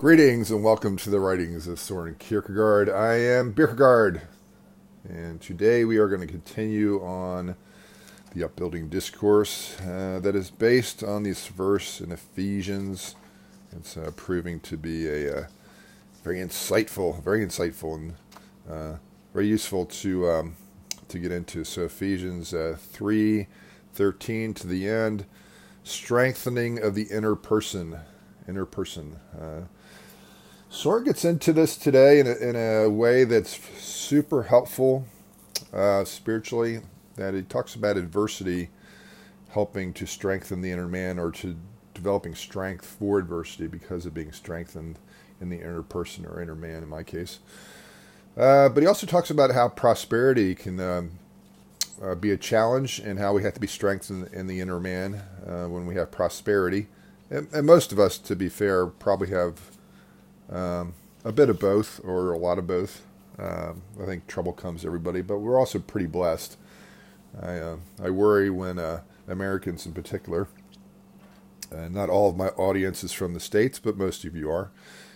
Greetings and welcome to the writings of Soren Kierkegaard. I am Birkegaard, and today we are going to continue on the upbuilding discourse that is based on this verse in Ephesians. It's proving to be a very insightful, and very useful to get into. So Ephesians 3:13 to the end, strengthening of the inner person. Soren gets into this today in a way that's super helpful spiritually, that he talks about adversity helping to strengthen the inner man, or to developing strength for adversity because of being strengthened in the inner person or inner man in my case. But he also talks about how prosperity can be a challenge, and how we have to be strengthened in the inner man when we have prosperity. And most of us, to be fair, probably have a bit of both, or a lot of both. I think trouble comes to everybody, but we're also pretty blessed. I worry when Americans in particular, not all of my audience is from the States, but most of you are.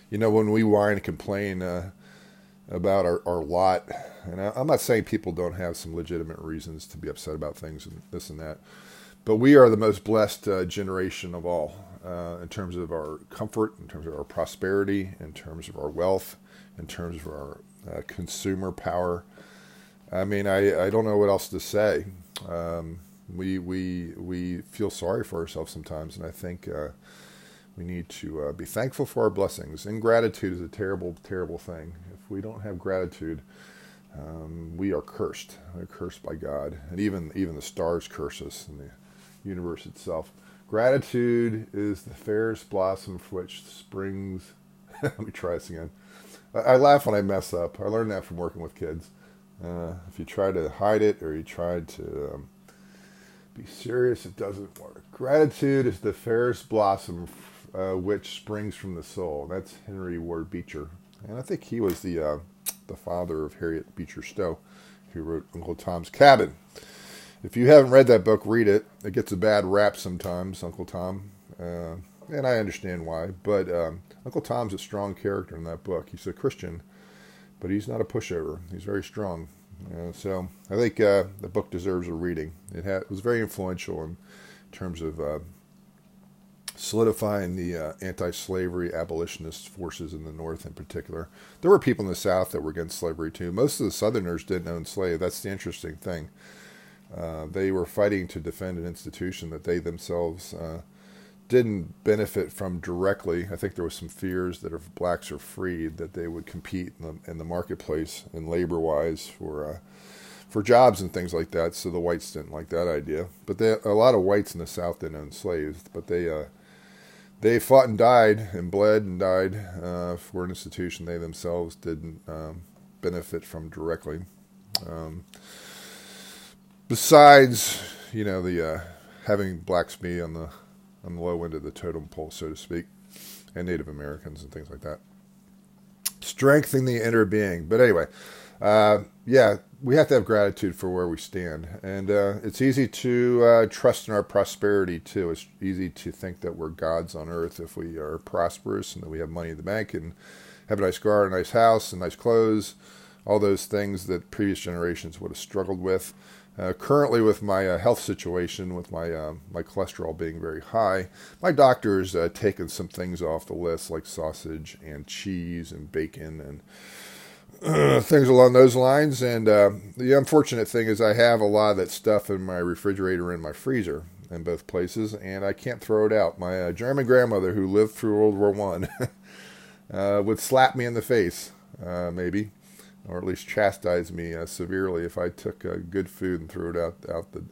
You know, when we whine and complain about our lot, and I'm not saying people don't have some legitimate reasons to be upset about things and this and that, but we are the most blessed generation of all in terms of our comfort, in terms of our prosperity, in terms of our wealth, in terms of our consumer power. I mean, I don't know what else to say. We feel sorry for ourselves sometimes, and I think we need to be thankful for our blessings. Ingratitude is a terrible, terrible thing. If we don't have gratitude, we are cursed. We're cursed by God, and even the stars curse us, and the universe itself. Gratitude is the fairest blossom for which springs. Let me try this again. I laugh when I mess up. I learned that from working with kids. If you try to hide it, or you try to be serious, it doesn't work. Gratitude is the fairest blossom which springs from the soul. That's Henry Ward Beecher, and I think he was the father of Harriet Beecher Stowe, who wrote Uncle Tom's Cabin. If you haven't read that book, read it. It gets a bad rap sometimes, Uncle Tom, and I understand why, but Uncle Tom's a strong character in that book. He's a Christian, but he's not a pushover. He's very strong, so I think the book deserves a reading. It was very influential in terms of solidifying the anti-slavery abolitionist forces in the North in particular. There were people in the South that were against slavery too. Most of the Southerners didn't own slaves. That's the interesting thing. They were fighting to defend an institution that they themselves didn't benefit from directly. I think there was some fears that if blacks are freed, that they would compete in the marketplace and labor-wise for jobs and things like that. So the whites didn't like that idea. But a lot of whites in the South didn't own slaves, but they fought and died and bled and died for an institution they themselves didn't benefit from directly. Besides, you know, the having blacks be on the low end of the totem pole, so to speak, and Native Americans and things like that, strengthening the inner being. But anyway, we have to have gratitude for where we stand, and it's easy to trust in our prosperity too. It's easy to think that we're gods on earth if we are prosperous, and that we have money in the bank, and have a nice car, a nice house, and nice clothes, all those things that previous generations would have struggled with. Currently, with my health situation, with my cholesterol being very high, my doctor's taken some things off the list, like sausage and cheese and bacon and things along those lines. And the unfortunate thing is I have a lot of that stuff in my refrigerator and my freezer in both places, and I can't throw it out. My German grandmother, who lived through World War I, would slap me in the face, maybe, or at least chastised me severely if I took good food and threw it out into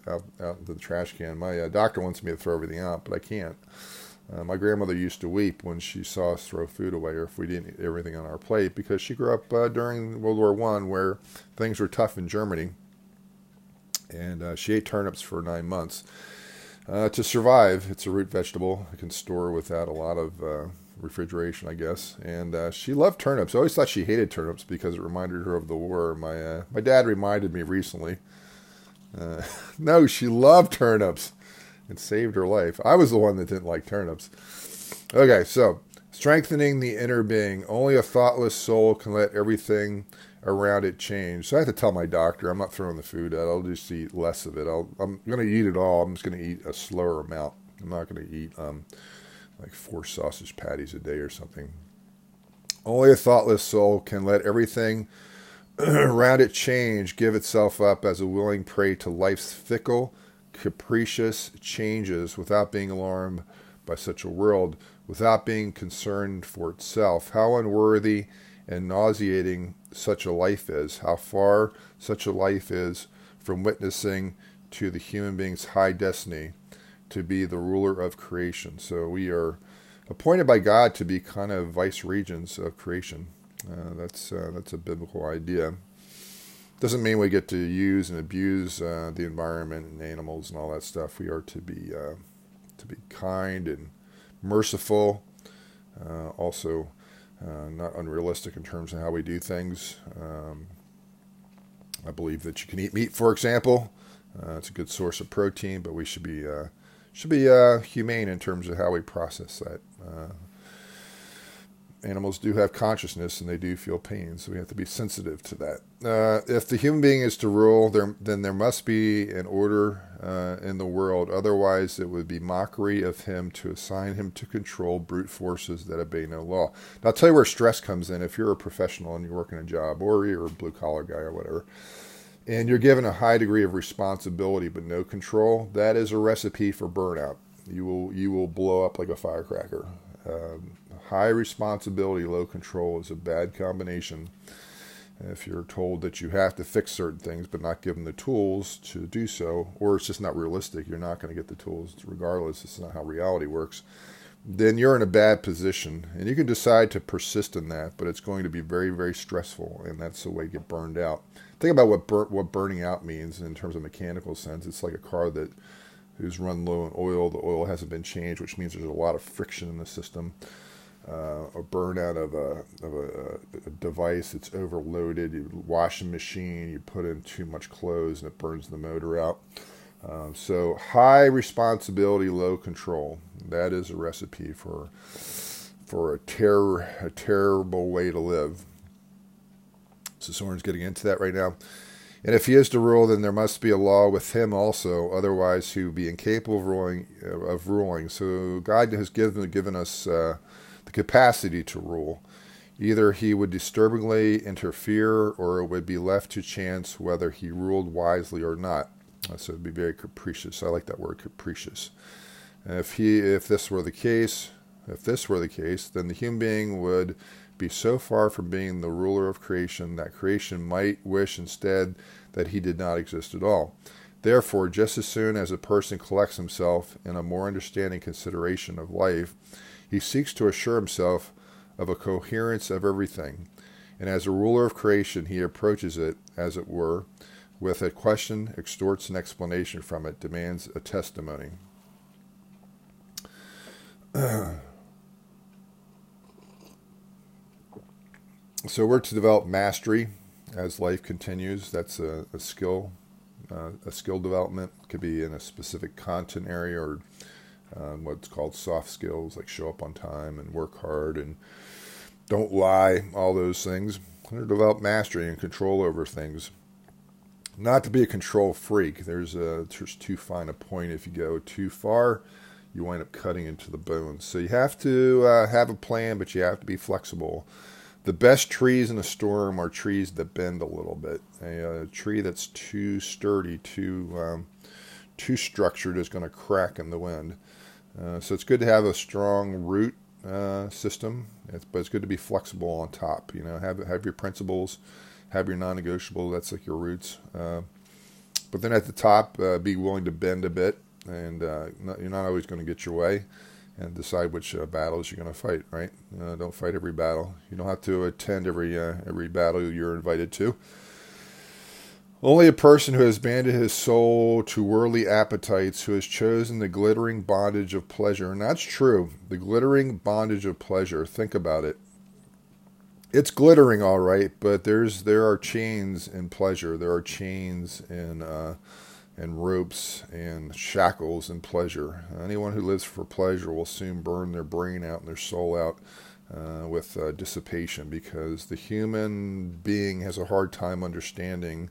the trash can. My doctor wants me to throw everything out, but I can't. My grandmother used to weep when she saw us throw food away, or if we didn't eat everything on our plate, because she grew up during World War I, where things were tough in Germany, and she ate turnips for 9 months to survive. It's a root vegetable. I can store without a lot of refrigeration, I guess, and she loved turnips. I always thought she hated turnips because it reminded her of the war. My dad reminded me recently, no, she loved turnips. It saved her life. I was the one that didn't like turnips. Okay, so Strengthening the inner being. Only a thoughtless soul can let everything around it change. So I have to tell my doctor, I'm not throwing the food out. I'll just eat less of it. I'm going to eat it all. I'm just going to eat a slower amount. I'm not going to eat like 4 sausage patties a day or something. Only a thoughtless soul can let everything around it change, give itself up as a willing prey to life's fickle, capricious changes without being alarmed by such a world, without being concerned for itself. How unworthy and nauseating such a life is, how far such a life is from witnessing to the human being's high destiny to be the ruler of creation. So we are appointed by God to be kind of vice-regents of creation. That's a biblical idea. Doesn't mean we get to use and abuse the environment and animals and all that stuff. We are to be kind and merciful, also not unrealistic in terms of how we do things. I believe that you can eat meat, for example. It's a good source of protein, but we should be humane in terms of how we process that. Animals do have consciousness and they do feel pain, so we have to be sensitive to that. If the human being is to rule, then there must be an order in the world. Otherwise, it would be mockery of him to assign him to control brute forces that obey no law. Now, I'll tell you where stress comes in. If you're a professional and you're working a job, or you're a blue-collar guy or whatever, and you're given a high degree of responsibility but no control, that is a recipe for burnout. You will blow up like a firecracker. High responsibility, low control is a bad combination. If you're told that you have to fix certain things but not given the tools to do so, or it's just not realistic, you're not going to get the tools regardless, it's not how reality works, then you're in a bad position. And you can decide to persist in that, but it's going to be very, very stressful, and that's the way you get burned out. Think about what burning out means in terms of mechanical sense. It's like a car that who's run low on oil. The oil hasn't been changed, which means there's a lot of friction in the system. A burnout of a device that's overloaded. You wash a machine, you put in too much clothes, and it burns the motor out. So high responsibility, low control. That is a recipe for a terrible way to live. So Soren's getting into that right now. And if he is to rule, then there must be a law with him also. Otherwise, he would be incapable of ruling. So God has given us the capacity to rule. Either he would disturbingly interfere, or it would be left to chance whether he ruled wisely or not. So it would be very capricious. I like that word, capricious. And if this were the case, then the human being would be so far from being the ruler of creation that creation might wish instead that he did not exist at all. Therefore, just as soon as a person collects himself in a more understanding consideration of life, he seeks to assure himself of a coherence of everything, and as a ruler of creation he approaches it, as it were, with a question, extorts an explanation from it, demands a testimony. So we're to develop mastery as life continues. That's a skill development. It could be in a specific content area, or what's called soft skills, like show up on time and work hard and don't lie, all those things. We're to develop mastery and control over things. Not to be a control freak. There's too fine a point. If you go too far, you wind up cutting into the bones. So you have to have a plan, but you have to be flexible. The best trees in a storm are trees that bend a little bit. A tree that's too sturdy, too structured is going to crack in the wind. So it's good to have a strong root system, but it's good to be flexible on top. You know, have your principles, have your non-negotiable. That's like your roots. But then at the top, be willing to bend a bit, and you're not always going to get your way. And decide which battles you're going to fight, right? Don't fight every battle. You don't have to attend every battle you're invited to. Only a person who has banded his soul to worldly appetites, who has chosen the glittering bondage of pleasure. And that's true. The glittering bondage of pleasure. Think about it. It's glittering, all right, but there are chains in pleasure. There are chains in and ropes and shackles and pleasure. Anyone who lives for pleasure will soon burn their brain out and their soul out with dissipation, because the human being has a hard time understanding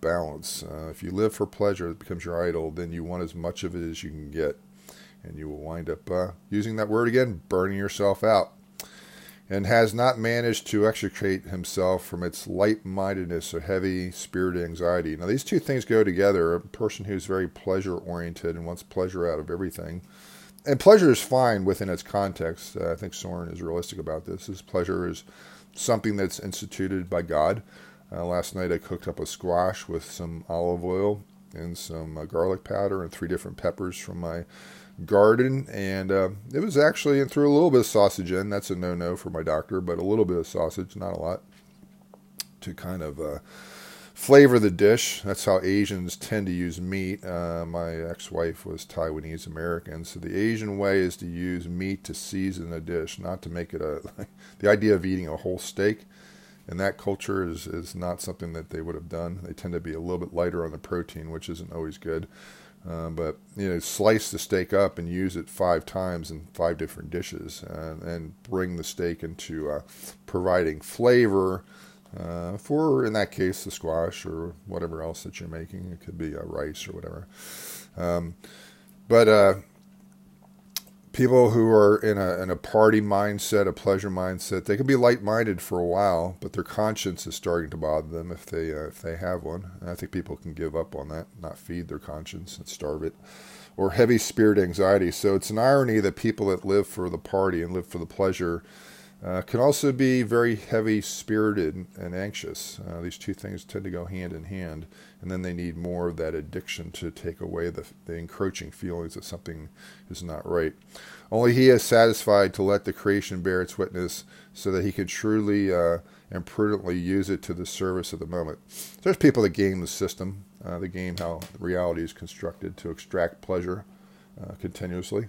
balance. If you live for pleasure, it becomes your idol, then you want as much of it as you can get. And you will wind up, using that word again, burning yourself out. And has not managed to extricate himself from its light-mindedness or heavy-spirited anxiety. Now, these two things go together. A person who's very pleasure-oriented and wants pleasure out of everything. And pleasure is fine within its context. I think Soren is realistic about this. His pleasure is something that's instituted by God. Last night I cooked up a squash with some olive oil and some garlic powder and 3 different peppers from my garden, and it was actually, and threw a little bit of sausage in. That's a no-no for my doctor, but a little bit of sausage, not a lot, to kind of flavor the dish. That's how Asians tend to use meat. My ex-wife was Taiwanese American, so the Asian way is to use meat to season a dish, not to make it a... The idea of eating a whole steak in that culture is not something that they would have done. They tend to be a little bit lighter on the protein, which isn't always good. But, you know, slice the steak up and use it 5 times in 5 different dishes, and bring the steak into providing flavor for, in that case, the squash or whatever else that you're making. It could be rice or whatever. But people who are in a party mindset, a pleasure mindset, they can be light-minded for a while, but their conscience is starting to bother them if they have one. And I think people can give up on that, not feed their conscience and starve it, or heavy-spirited anxiety. So it's an irony that people that live for the party and live for the pleasure can also be very heavy-spirited and anxious. These two things tend to go hand in hand, and then they need more of that addiction to take away the encroaching feelings that something is not right. Only he is satisfied to let the creation bear its witness so that he can truly and prudently use it to the service of the moment. So there's people that game the system. They game how reality is constructed to extract pleasure continuously.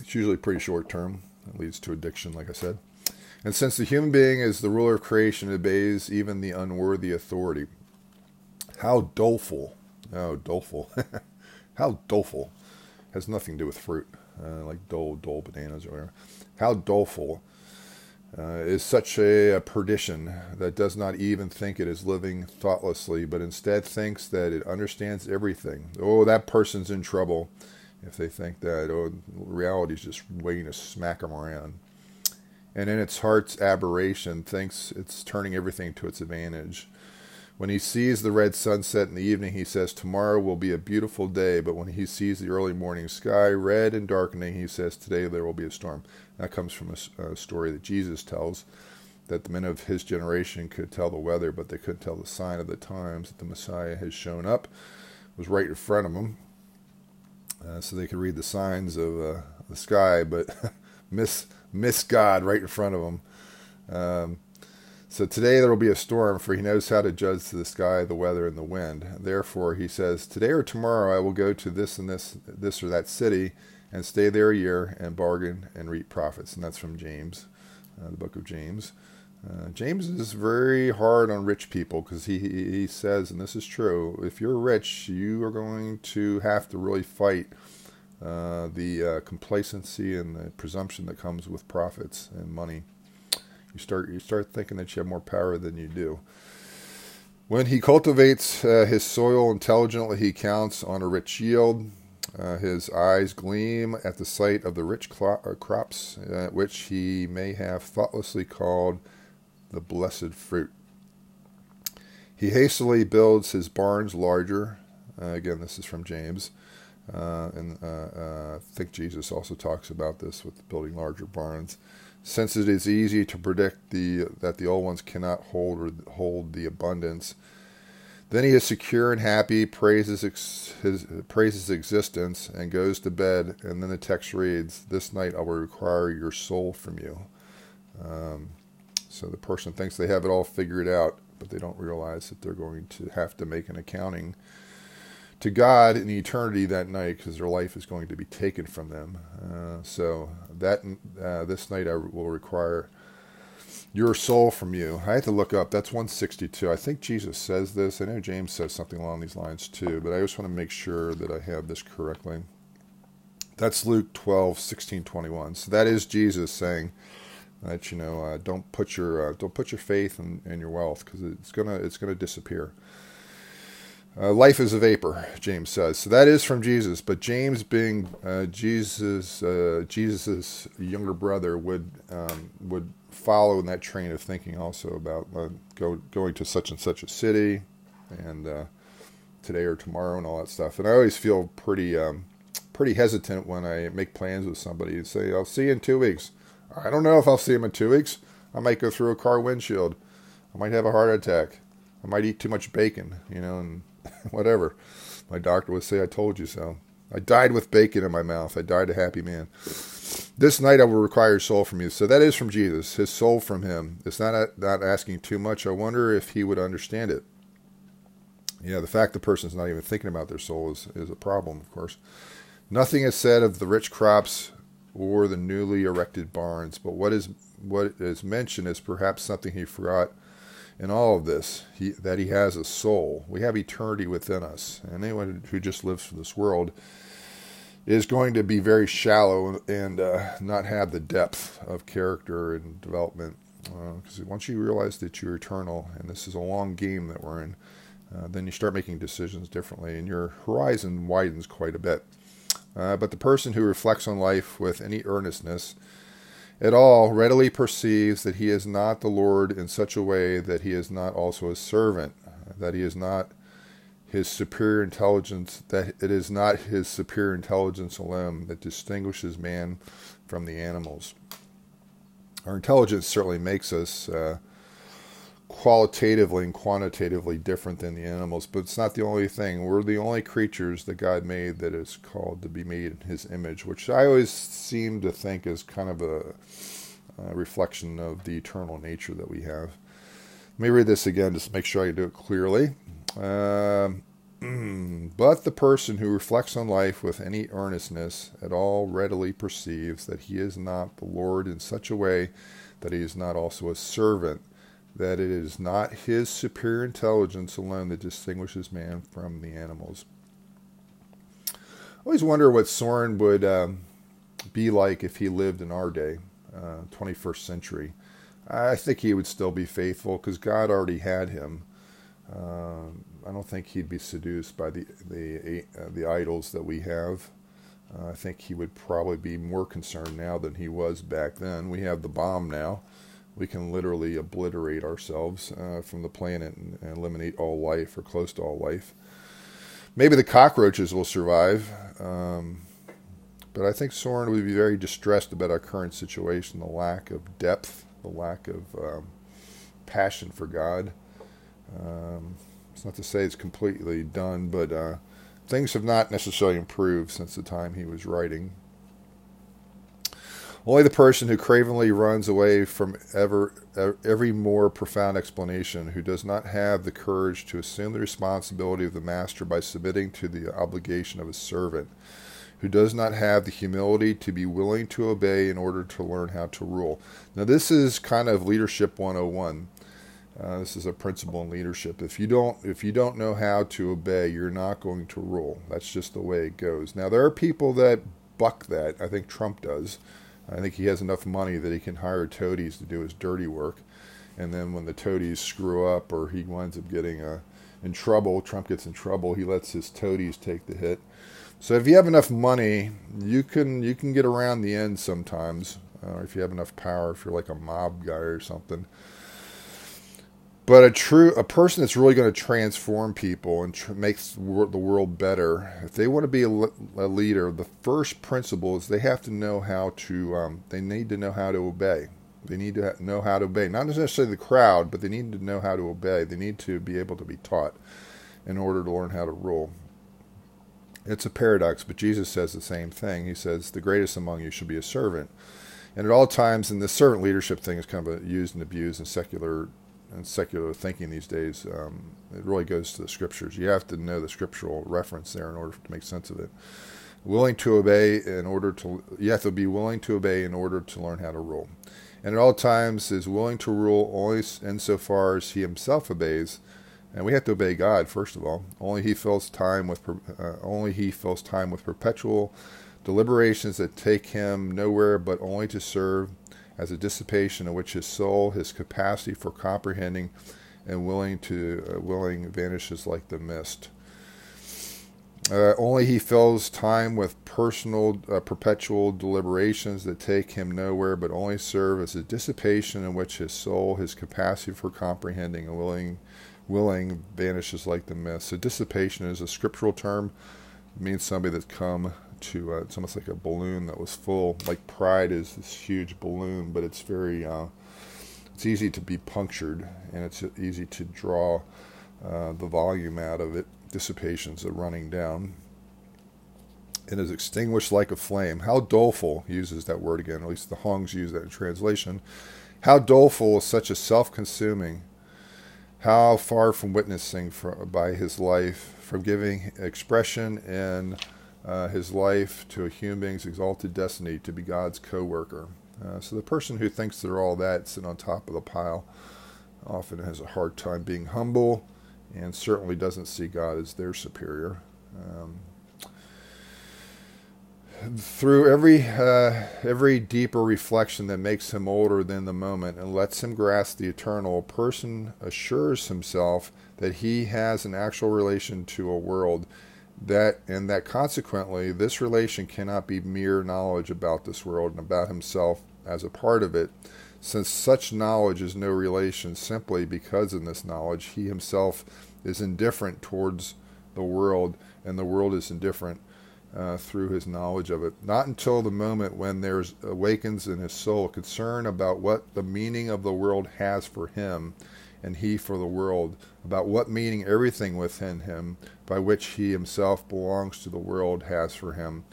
It's usually pretty short term. It leads to addiction, like I said. And since the human being is the ruler of creation, it obeys even the unworthy authority. How doleful. Oh, doleful. How doleful. Has nothing to do with fruit, like dull bananas or whatever. How doleful is such a perdition that does not even think it is living thoughtlessly, but instead thinks that it understands everything. Oh, that person's in trouble. If they think that, oh, reality is just waiting to smack them around. And in its heart's aberration, thinks it's turning everything to its advantage. When he sees the red sunset in the evening, he says, tomorrow will be a beautiful day. But when he sees the early morning sky, red and darkening, he says, today there will be a storm. That comes from a story that Jesus tells, that the men of his generation could tell the weather, but they couldn't tell the sign of the times that the Messiah has shown up. It was right in front of them. So they could read the signs of the sky, but miss God right in front of them. So today there will be a storm, for he knows how to judge the sky, the weather, and the wind. Therefore, he says, today or tomorrow I will go to this and this or that city, and stay there a year, and bargain, and reap profits. And that's from James, the book of James. James is very hard on rich people because he says, and this is true, if you're rich, you are going to have to really fight the complacency and the presumption that comes with profits and money. You start thinking that you have more power than you do. When he cultivates his soil intelligently, he counts on a rich yield. His eyes gleam at the sight of the rich crops, which he may have thoughtlessly called the blessed fruit. He hastily builds his barns larger. Again, this is from James. And I think Jesus also talks about this with building larger barns. Since it is easy to predict that the old ones cannot hold the abundance, then he is secure and happy, praises existence, and goes to bed. And then the text reads, this night I will require your soul from you. So the person thinks they have it all figured out, but they don't realize that they're going to have to make an accounting to God in eternity that night, because their life is going to be taken from them. So this night I will require your soul from you. I had to look up. That's 162. I think Jesus says this. I know James says something along these lines too, but I just want to make sure that I have this correctly. That's Luke 12:16-21. So that is Jesus saying that, you know, don't put your faith in your wealth, because it's gonna disappear. Life is a vapor, James says. So that is from Jesus. But James, being Jesus's younger brother, would follow in that train of thinking also about going to such and such a city, and today or tomorrow, and all that stuff. And I always feel pretty hesitant when I make plans with somebody and say, "I'll see you in 2 weeks." I don't know if I'll see him in 2 weeks. I might go through a car windshield. I might have a heart attack. I might eat too much bacon, you know, and whatever. My doctor would say, "I told you so." I died with bacon in my mouth. I died a happy man. This night I will require your soul from you. So that is from Jesus, his soul from him. It's not asking too much. I wonder if he would understand it. You know, the fact the person's not even thinking about their soul is a problem, of course. Nothing is said of the rich crops or the newly erected barns, but what is mentioned is perhaps something he forgot. In all of this, that he has a soul. We have eternity within us. And anyone who just lives for this world is going to be very shallow and not have the depth of character and development. Because once you realize that you're eternal, and this is a long game that we're in, then you start making decisions differently, and your horizon widens quite a bit. But the person who reflects on life with any earnestness at all readily perceives that he is not the Lord in such a way that he is not also his servant, that he is not his superior intelligence, that it is not his superior intelligence alone that distinguishes man from the animals. Our intelligence certainly makes us qualitatively and quantitatively different than the animals, but it's not the only thing. We're the only creatures that God made that is called to be made in his image, which I always seem to think is kind of a reflection of the eternal nature that we have. Let me read this again just to make sure I do it clearly. But the person who reflects on life with any earnestness at all readily perceives that he is not the Lord in such a way that he is not also a servant, that it is not his superior intelligence alone that distinguishes man from the animals. I always wonder what Soren would be like if he lived in our day, 21st century. I think he would still be faithful because God already had him. I don't think he'd be seduced by the idols that we have. I think he would probably be more concerned now than he was back then. We have the bomb now. We can literally obliterate ourselves from the planet and eliminate all life or close to all life. Maybe the cockroaches will survive, but I think Soren would be very distressed about our current situation, the lack of depth, the lack of passion for God. It's not to say it's completely done, but things have not necessarily improved since the time he was writing. Only the person who cravenly runs away from every more profound explanation, who does not have the courage to assume the responsibility of the master by submitting to the obligation of a servant, who does not have the humility to be willing to obey in order to learn how to rule. Now, this is kind of leadership 101. This is a principle in leadership. If you don't know how to obey, you're not going to rule. That's just the way it goes. Now, there are people that buck that. I think Trump does. I think he has enough money that he can hire toadies to do his dirty work. And then when the toadies screw up or he winds up getting in trouble, Trump gets in trouble, he lets his toadies take the hit. So if you have enough money, you can get around the end sometimes. Or if you have enough power, if you're like a mob guy or something. But a person that's really going to transform people and make the world better, if they want to be a leader, the first principle is they need to know how to obey. They need to know how to obey. Not necessarily the crowd, but they need to know how to obey. They need to be able to be taught in order to learn how to rule. It's a paradox, but Jesus says the same thing. He says, the greatest among you should be a servant. And at all times, and the servant leadership thing is kind of used and abused in secular thinking these days. It really goes to the scriptures. You have to know the scriptural reference there in order to make sense of it. You have to be willing to obey in order to learn how to rule. And at all times is willing to rule only insofar as he himself obeys. And we have to obey God first of all. Only he fills time with perpetual deliberations that take him nowhere but only to serve as a dissipation in which his soul, his capacity for comprehending and willing vanishes like the mist. Only he fills time with personal, perpetual deliberations that take him nowhere but only serve as a dissipation in which his soul, his capacity for comprehending and willing vanishes like the mist. So dissipation is a scriptural term. It means somebody that's come to, it's almost like a balloon that was full. Like pride is this huge balloon, but it's very, it's easy to be punctured, and it's easy to draw the volume out of it. Dissipations are running down. It is extinguished like a flame. How doleful, uses that word again, at least the Hongs use that in translation. How doleful is such a self-consuming, how far from witnessing by his life, from giving expression in his life to a human being's exalted destiny to be God's co-worker. So the person who thinks they're all that, sitting on top of the pile, often has a hard time being humble, and certainly doesn't see God as their superior. Through every deeper reflection that makes him older than the moment and lets him grasp the eternal, a person assures himself that he has an actual relation to a world, that consequently this relation cannot be mere knowledge about this world and about himself as a part of it, since such knowledge is no relation simply because in this knowledge he himself is indifferent towards the world, and the world is indifferent through his knowledge of it. Not until the moment when there awakens in his soul a concern about what the meaning of the world has for him, and he for the world, about what meaning everything within him by which he himself belongs to the world has for him,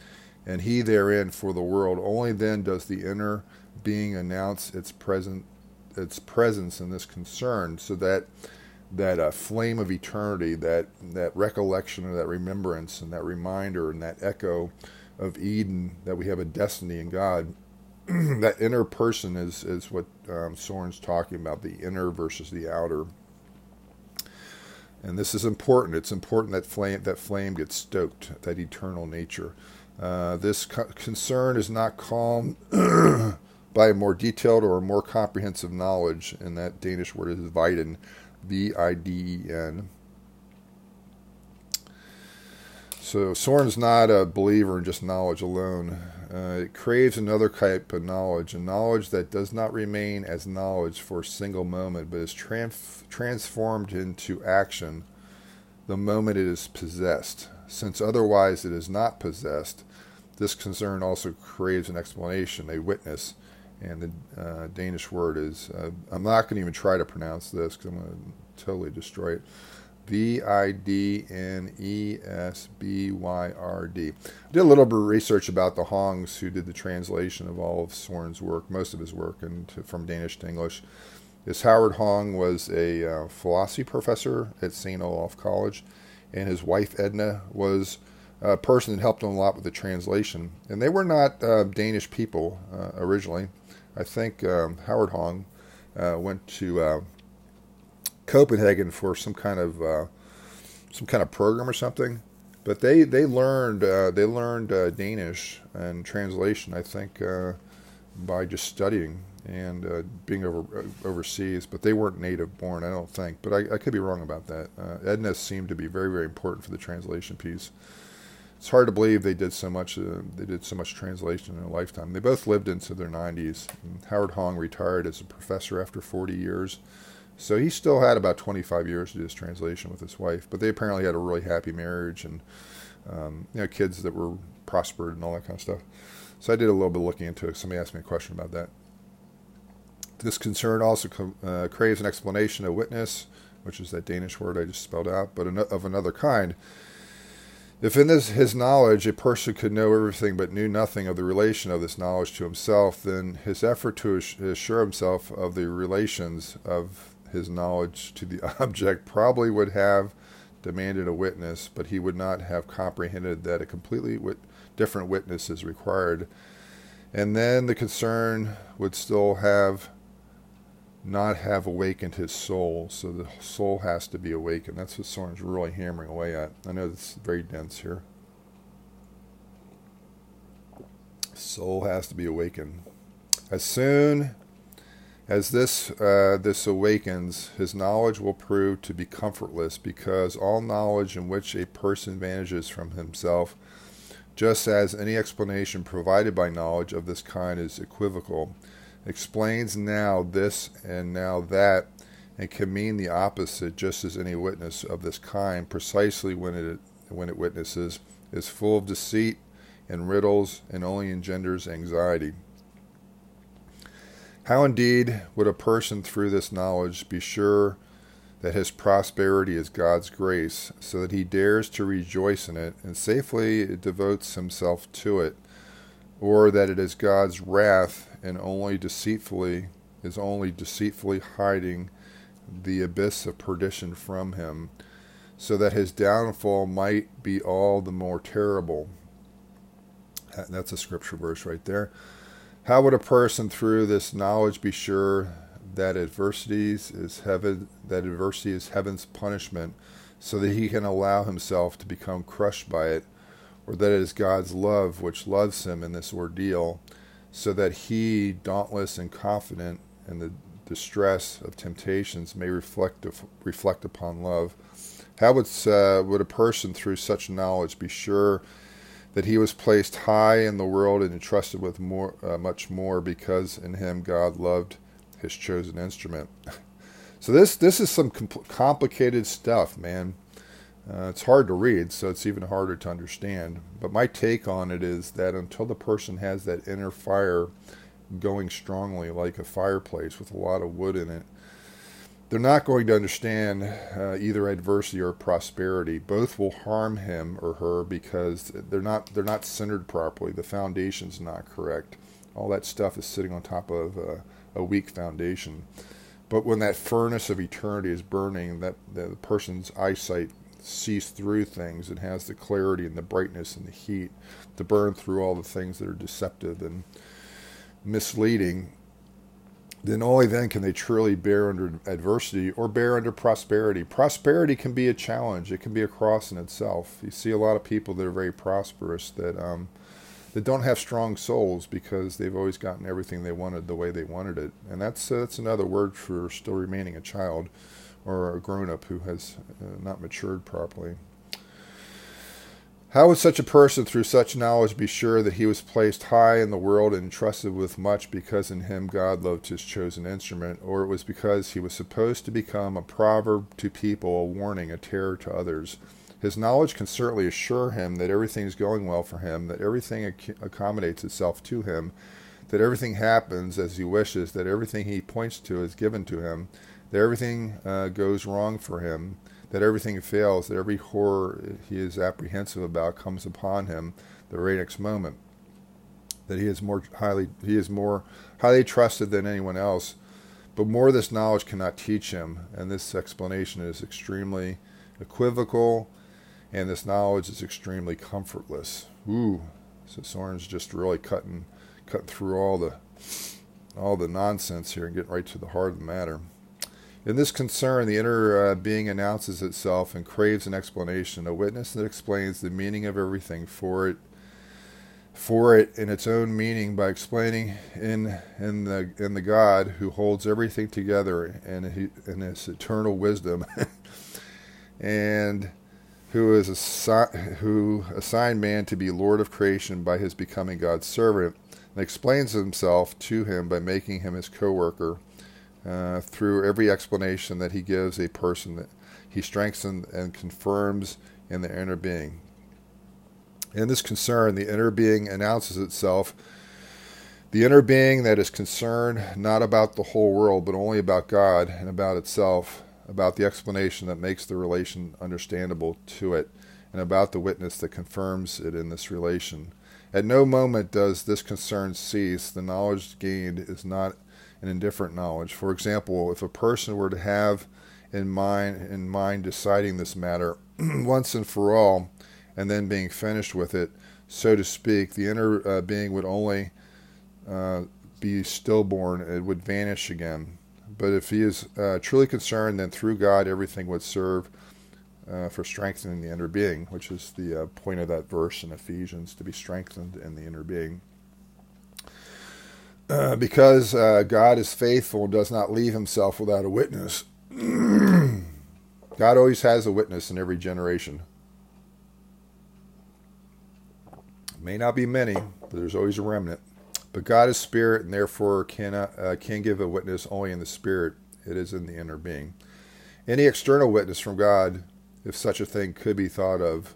and he therein for the world, only then does the inner being announce its presence in this concern, so that flame of eternity, that recollection, or that remembrance, and that reminder, and that echo of Eden, that we have a destiny in God. That inner person is what Soren's talking about, the inner versus the outer. And this is important. It's important that flame gets stoked, that eternal nature. This concern is not calmed by a more detailed or a more comprehensive knowledge, and that Danish word is Viden, V-I-D-E-N. So Soren's not a believer in just knowledge alone. It craves another type of knowledge, a knowledge that does not remain as knowledge for a single moment, but is transformed into action the moment it is possessed. Since otherwise it is not possessed, this concern also craves an explanation, a witness, and the Danish word is, I'm not going to even try to pronounce this because I'm going to totally destroy it, Vidnesbyrd. I did a little bit of research about the Hongs, who did the translation of all of Soren's work, most of his work, and from Danish to English. This Howard Hong was a philosophy professor at St. Olaf College, and his wife Edna was a person that helped him a lot with the translation. And they were not Danish people originally. I think Howard Hong went to Copenhagen for some kind of program or something. But they learned Danish and translation, I think, by just studying and being overseas, but they weren't native born, I don't think. But I could be wrong about that. Edna seemed to be very, very important for the translation piece. It's hard to believe they did so much. They did so much translation in their lifetime. They both lived into their 90s. And Howard Hong retired as a professor after 40 years, so he still had about 25 years to do his translation with his wife. But they apparently had a really happy marriage and kids that were prospered and all that kind of stuff. So I did a little bit of looking into it. Somebody asked me a question about that. This concern also craves an explanation, a witness, which is that Danish word I just spelled out, but of another kind. If in this, his knowledge, a person could know everything but knew nothing of the relation of this knowledge to himself, then his effort to assure himself of the relations of his knowledge to the object probably would have demanded a witness, but he would not have comprehended that a completely different witness is required. And then the concern would still not have awakened his soul. So the soul has to be awakened. That's what Soren's really hammering away at. I know it's very dense here. Soul has to be awakened. As soon as this awakens, his knowledge will prove to be comfortless, because all knowledge in which a person vanishes from himself, just as any explanation provided by knowledge of this kind is equivocal, explains now this and now that, and can mean the opposite, just as any witness of this kind, precisely when it witnesses, is full of deceit and riddles and only engenders anxiety. How indeed would a person through this knowledge be sure that his prosperity is God's grace, so that he dares to rejoice in it and safely devotes himself to it, or that it is God's wrath and only deceitfully hiding the abyss of perdition from him, so that his downfall might be all the more terrible? That's a scripture verse right there. How would a person through this knowledge be sure that adversity is heaven's punishment, so that he can allow himself to become crushed by it, or that it is God's love which loves him in this ordeal, so that he, dauntless and confident in the distress of temptations, may reflect upon love? How would a person through such knowledge be sure that he was placed high in the world and entrusted with much more, because in him God loved his chosen instrument? So this is some complicated stuff, man. It's hard to read, so it's even harder to understand. But my take on it is that until the person has that inner fire going strongly, like a fireplace with a lot of wood in it, they're not going to understand either adversity or prosperity. Both will harm him or her, because they're not centered properly. The foundation's not correct. All that stuff is sitting on top of a weak foundation. But when that furnace of eternity is burning, that the person's eyesight sees through things and has the clarity and the brightness and the heat to burn through all the things that are deceptive and misleading. Then only then can they truly bear under adversity or bear under prosperity. Prosperity can be a challenge. It can be a cross in itself. You see a lot of people that are very prosperous that don't have strong souls, because they've always gotten everything they wanted the way they wanted it. And that's another word for still remaining a child or a grown-up who has not matured properly. How would such a person through such knowledge be sure that he was placed high in the world and entrusted with much, because in him God loved his chosen instrument, or it was because he was supposed to become a proverb to people, a warning, a terror to others? His knowledge can certainly assure him that everything is going well for him, that everything accommodates itself to him, that everything happens as he wishes, that everything he points to is given to him, that everything goes wrong for him, that everything fails, that every horror he is apprehensive about comes upon him the very next moment, that he is more highly trusted than anyone else. But more this knowledge cannot teach him, and this explanation is extremely equivocal, and this knowledge is extremely comfortless. Ooh, so Soren's just really cutting through all the nonsense here and getting right to the heart of the matter. In this concern, the inner being announces itself and craves an explanation, a witness that explains the meaning of everything for it in its own meaning, by explaining in the God who holds everything together in his eternal wisdom, and who assigned man to be Lord of creation by his becoming God's servant, and explains himself to him by making him his co-worker. Through every explanation that he gives a person, that he strengthens and confirms in the inner being. In this concern, the inner being announces itself. The inner being that is concerned not about the whole world, but only about God and about itself, about the explanation that makes the relation understandable to it, and about the witness that confirms it in this relation. At no moment does this concern cease. The knowledge gained is not an indifferent knowledge. For example, if a person were to have in mind deciding this matter once and for all, and then being finished with it, so to speak, the inner being would only be stillborn. It would vanish again. But if he is truly concerned, then through God everything would serve for strengthening the inner being, which is the point of that verse in Ephesians, to be strengthened in the inner being. because God is faithful and does not leave himself without a witness. God always has a witness in every generation. It may not be many, but there's always a remnant. But God is spirit and therefore can give a witness only in the spirit. It is in the inner being. Any external witness from God, if such a thing could be thought of,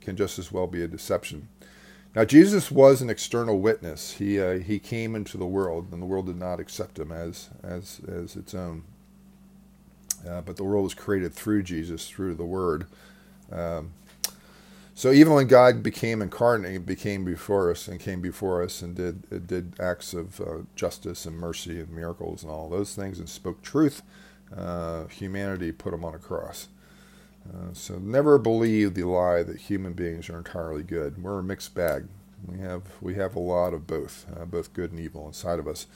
can just as well be a deception. Now, Jesus was an external witness. He came into the world, and the world did not accept him as its own. But the world was created through Jesus, through the Word. So even when God became incarnate, it became before us and came before us and did acts of justice and mercy and miracles and all those things and spoke truth, humanity put him on a cross. So never believe the lie that human beings are entirely good. We're a mixed bag. We have a lot of both, both good and evil inside of us.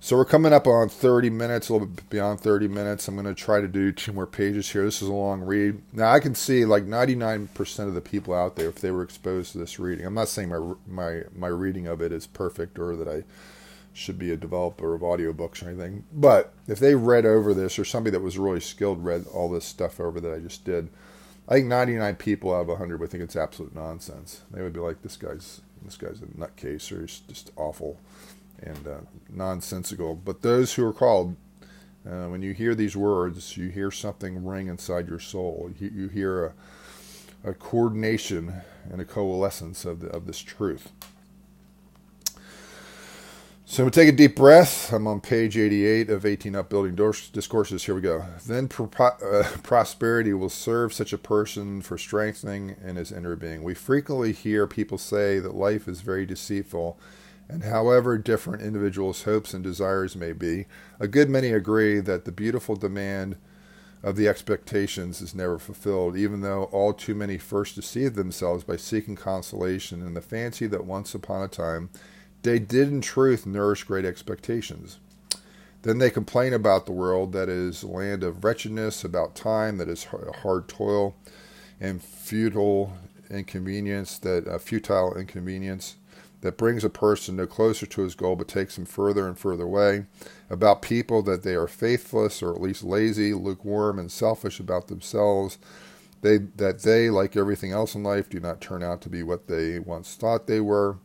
So we're coming up on 30 minutes, a little bit beyond 30 minutes. I'm going to try to do 2 more pages here. This is a long read. Now I can see like 99% of the people out there, if they were exposed to this reading. I'm not saying my reading of it is perfect or that I should be a developer of audiobooks or anything. But if they read over this, or somebody that was really skilled read all this stuff over that I just did, I think 99 people out of 100 would think it's absolute nonsense. They would be like, this guy's a nutcase, or he's just awful and nonsensical. But those who are called, when you hear these words, you hear something ring inside your soul. You hear a coordination and a coalescence of this truth. So we take a deep breath. I'm on page 88 of 18 Up Building Discourses. Here we go. Then prosperity will serve such a person for strengthening in his inner being. We frequently hear people say that life is very deceitful, and however different individuals' hopes and desires may be, a good many agree that the beautiful demand of the expectations is never fulfilled, even though all too many first deceive themselves by seeking consolation in the fancy that once upon a time they did in truth nourish great expectations. Then they complain about the world that is a land of wretchedness, about time that is hard toil and futile inconvenience that brings a person no closer to his goal but takes him further and further away, about people that they are faithless or at least lazy, lukewarm, and selfish about themselves, that they, like everything else in life, do not turn out to be what they once thought they were,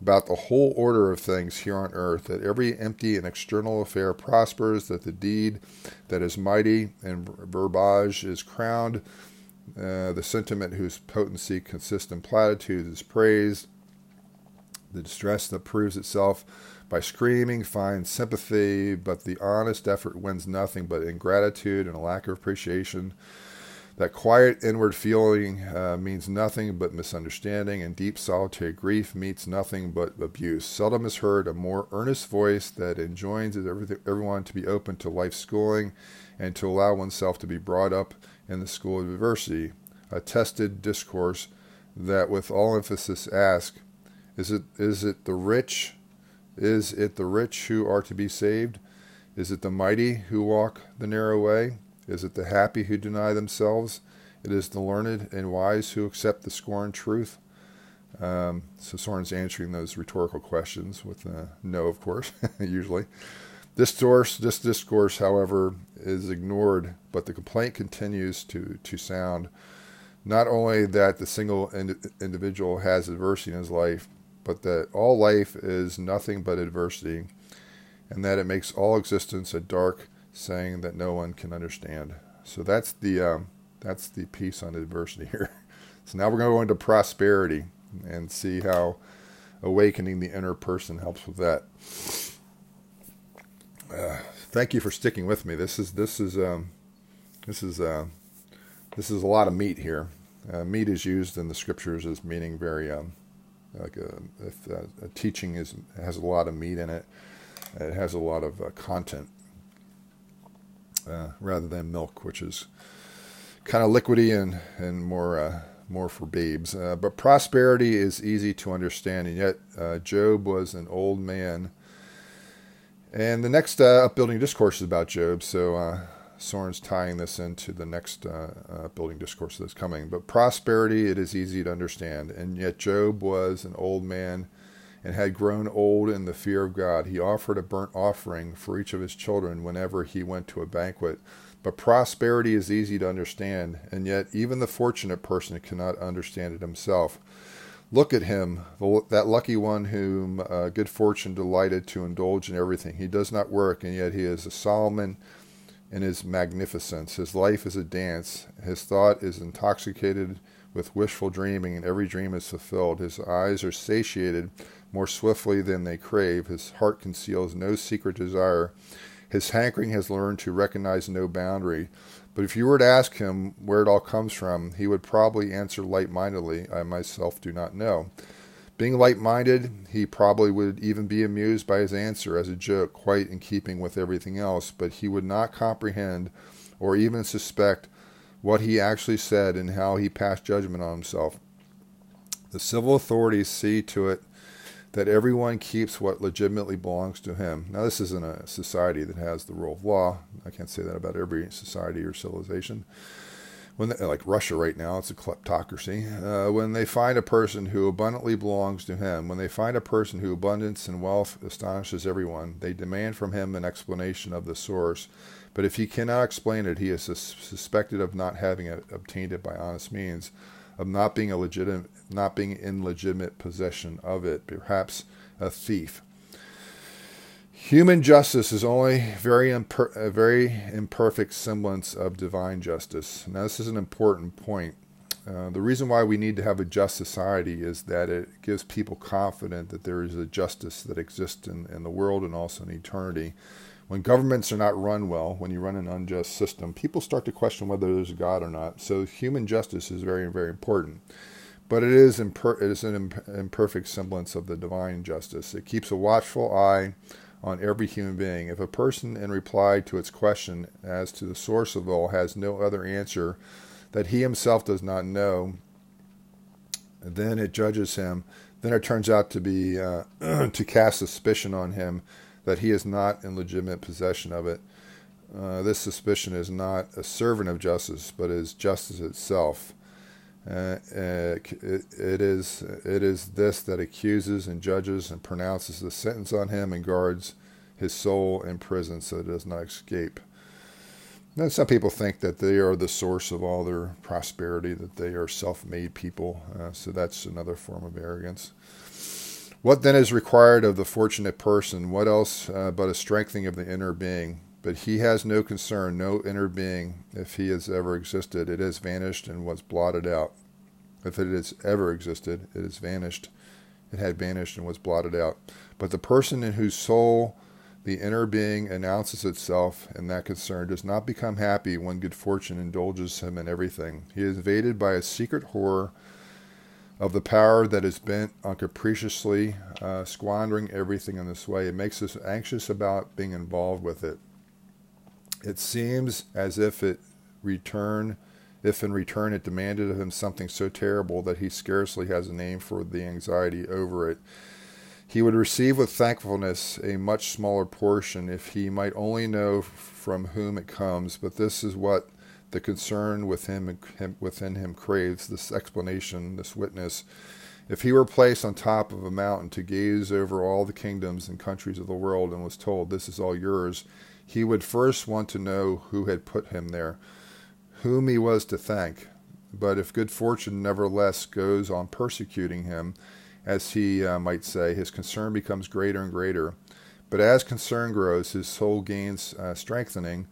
about the whole order of things here on earth, that every empty and external affair prospers, that the deed that is mighty and verbiage is crowned, the sentiment whose potency consists in platitudes is praised, the distress that proves itself by screaming finds sympathy, but the honest effort wins nothing but ingratitude and a lack of appreciation, that quiet inward feeling means nothing but misunderstanding, and deep solitary grief meets nothing but abuse. Seldom is heard a more earnest voice that enjoins everyone to be open to life's schooling and to allow oneself to be brought up in the school of adversity. A tested discourse that with all emphasis asks, Is it the rich who are to be saved? Is it the mighty who walk the narrow way? Is it the happy who deny themselves? It is the learned and wise who accept the scorned truth. So Soren's answering those rhetorical questions with no, of course, usually. This discourse, however, is ignored, but the complaint continues to sound. Not only that the single individual has adversity in his life, but that all life is nothing but adversity, and that it makes all existence a dark saying that no one can understand. So that's the piece on adversity here. So now we're going to go into prosperity and see how awakening the inner person helps with that. Thank you for sticking with me. This is a lot of meat here. Meat is used in the scriptures as meaning very if a teaching has a lot of meat in it. It has a lot of content. Rather than milk, which is kind of liquidy and more for babes. But prosperity is easy to understand, and yet Job was an old man. And the next Upbuilding Discourse is about Job, so Soren's tying this into the next Upbuilding Discourse that's coming. But prosperity, it is easy to understand, and yet Job was an old man, and had grown old in the fear of God. He offered a burnt offering for each of his children whenever he went to a banquet. But prosperity is easy to understand, and yet even the fortunate person cannot understand it himself. Look at him, that lucky one whom good fortune delighted to indulge in everything. He does not work, and yet he is a Solomon in his magnificence. His life is a dance. His thought is intoxicated with wishful dreaming, and every dream is fulfilled. His eyes are satiated more swiftly than they crave. His heart conceals no secret desire. His hankering has learned to recognize no boundary. But if you were to ask him where it all comes from, he would probably answer light-mindedly, I myself do not know. Being light-minded, he probably would even be amused by his answer as a joke, quite in keeping with everything else, but he would not comprehend or even suspect what he actually said and how he passed judgment on himself. The civil authorities see to it that everyone keeps what legitimately belongs to him. Now, this isn't a society that has the rule of law. I can't say that about every society or civilization. Like Russia right now, it's a kleptocracy. When they find a person who abundantly belongs to him, when they find a person whose abundance and wealth astonishes everyone, they demand from him an explanation of the source. But if he cannot explain it, he is suspected of not having obtained it by honest means, of not being in legitimate possession of it, perhaps a thief. Human justice is only a very imperfect semblance of divine justice. Now, this is an important point. The reason why we need to have a just society is that it gives people confidence that there is a justice that exists in the world and also in eternity. When governments are not run well, when you run an unjust system, people start to question whether there's a God or not. So human justice is very, very important. But it is an imperfect semblance of the divine justice. It keeps a watchful eye on every human being. If a person, in reply to its question as to the source of all, has no other answer that he himself does not know, then it judges him. Then it turns out to be to cast suspicion on him that he is not in legitimate possession of it. This suspicion is not a servant of justice, but is justice itself. It is this that accuses and judges and pronounces the sentence on him and guards his soul in prison so it does not escape. Now, some people think that they are the source of all their prosperity, that they are self-made people. So that's another form of arrogance. What then is required of the fortunate person? What else but a strengthening of the inner being? But he has no concern, no inner being, if he has ever existed. It has vanished and was blotted out. If it has ever existed, it has vanished. It had vanished and was blotted out. But the person in whose soul the inner being announces itself in that concern does not become happy when good fortune indulges him in everything. He is invaded by a secret horror of the power that is bent on capriciously squandering everything in this way. It makes us anxious about being involved with it. It seems as if in return it demanded of him something so terrible that he scarcely has a name for the anxiety over it. He would receive with thankfulness a much smaller portion if he might only know from whom it comes, but this is what the concern within him craves, this explanation, this witness. If he were placed on top of a mountain to gaze over all the kingdoms and countries of the world and was told, this is all yours, he would first want to know who had put him there, whom he was to thank. But if good fortune nevertheless goes on persecuting him, as he might say, his concern becomes greater and greater. But as concern grows, his soul gains strengthening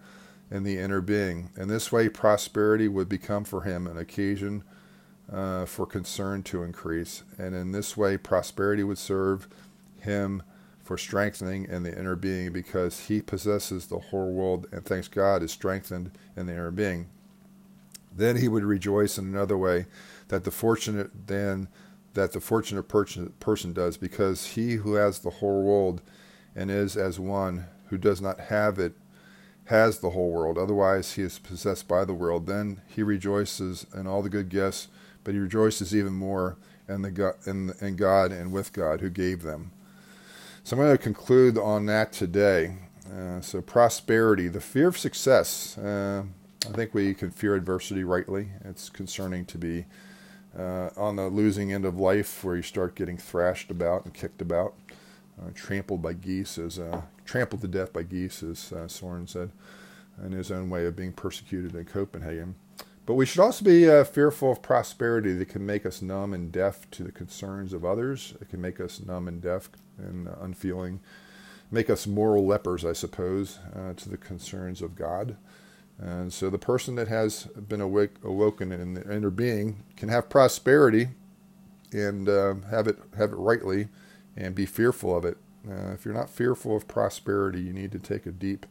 in the inner being. In this way, prosperity would become for him an occasion for concern to increase. And in this way, prosperity would serve him for strengthening in the inner being, because he possesses the whole world and, thanks God, is strengthened in the inner being. Then he would rejoice in another way that the fortunate person does, because he who has the whole world and is as one who does not have it has the whole world. Otherwise, he is possessed by the world. Then he rejoices in all the good gifts, but he rejoices even more in God and with God who gave them. So I'm going to conclude on that today. So prosperity, the fear of success. I think we can fear adversity rightly. It's concerning to be on the losing end of life, where you start getting thrashed about and kicked about, trampled to death by geese, as Soren said, in his own way of being persecuted in Copenhagen. But we should also be fearful of prosperity that can make us numb and deaf to the concerns of others. It can make us numb and deaf and unfeeling, make us moral lepers, I suppose, to the concerns of God. And so the person that has been awoken in their inner being can have prosperity and have it rightly and be fearful of it. If you're not fearful of prosperity, you need to take a deep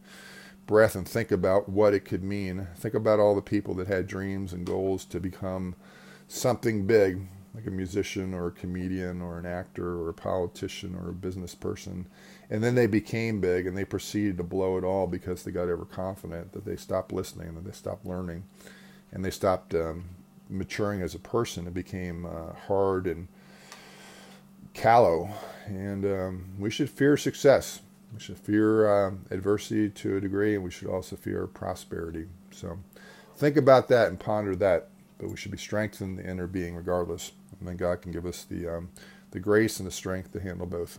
breath and think about what it could mean. Think about all the people that had dreams and goals to become something big, like a musician or a comedian or an actor or a politician or a business person. And then they became big and they proceeded to blow it all because they got overconfident, that they stopped listening, that they stopped learning, and they stopped maturing as a person and became hard and callow. And we should fear success. We should fear adversity to a degree, and we should also fear prosperity. So think about that and ponder that. But we should be strengthened in the inner being regardless. And then God can give us the grace and the strength to handle both.